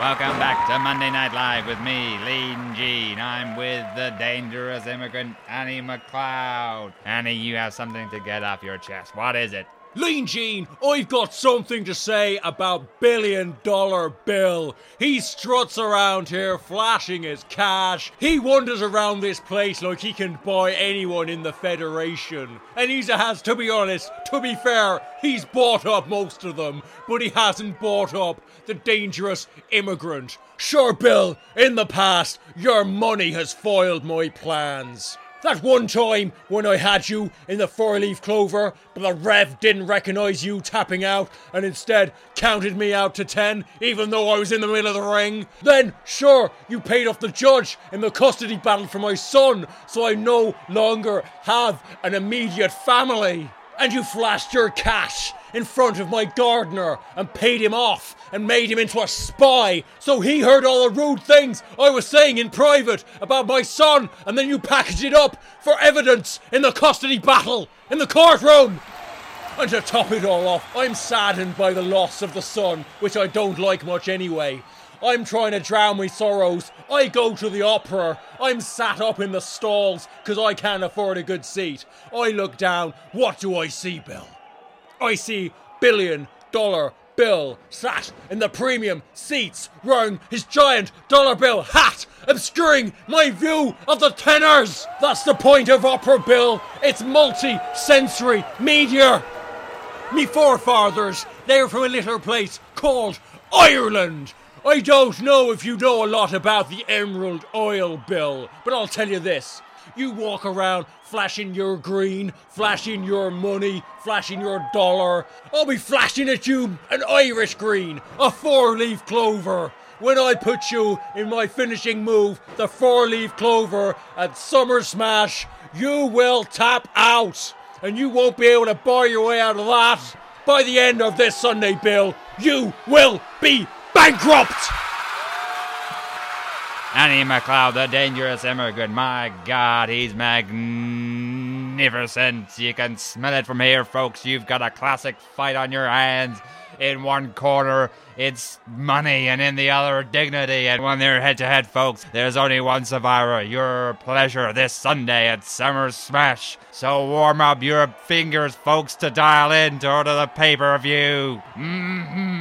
Welcome back to Monday Night Live with me, Lean Gene. I'm with the dangerous immigrant, Annie McCloud. Annie, you have something to get off your chest. What is it? Lean Gene, I've got something to say about $1 Billion Bill. He struts around here flashing his cash. He wanders around this place like he can buy anyone in the Federation. And he has, to be honest, to be fair, he's bought up most of them. But he hasn't bought up the dangerous immigrant. Sure, Bill, in the past, your money has foiled my plans. That one time when I had you in the four-leaf clover, but the Rev didn't recognise you tapping out and instead counted me out to 10, even though I was in the middle of the ring. Then, sure, you paid off the judge in the custody battle for my son, so I no longer have an immediate family. And you flashed your cash in front of my gardener and paid him off and made him into a spy, so he heard all the rude things I was saying in private about my son, and then you packaged it up for evidence in the custody battle in the courtroom. And to top it all off, I'm saddened by the loss of the son, which I don't like much anyway. I'm trying to drown my sorrows. I go to the opera. I'm sat up in the stalls because I can't afford a good seat. I look down. What do I see, Bill? I see $1 Billion Bill sat in the premium seats wearing his giant $1 Bill hat, obscuring my view of the tenors. That's the point of opera, Bill. It's multi-sensory media. Me forefathers, they were from a little place called Ireland. I don't know if you know a lot about the Emerald Oil Bill, but I'll tell you this. You walk around flashing your green, flashing your money, flashing your dollar. I'll be flashing at you an Irish green, a four-leaf clover. When I put you in my finishing move, the four-leaf clover at Summer Smash, you will tap out. And you won't be able to buy your way out of that. By the end of this Sunday, Bill, you will be bankrupt! Annie McCloud, the dangerous immigrant. My God, he's magnificent. You can smell it from here, folks. You've got a classic fight on your hands. In one corner, it's money, and in the other, dignity. And when they're head-to-head, folks, there's only one survivor. Your pleasure this Sunday at Summer Smash. So warm up your fingers, folks, to dial in to order the pay-per-view.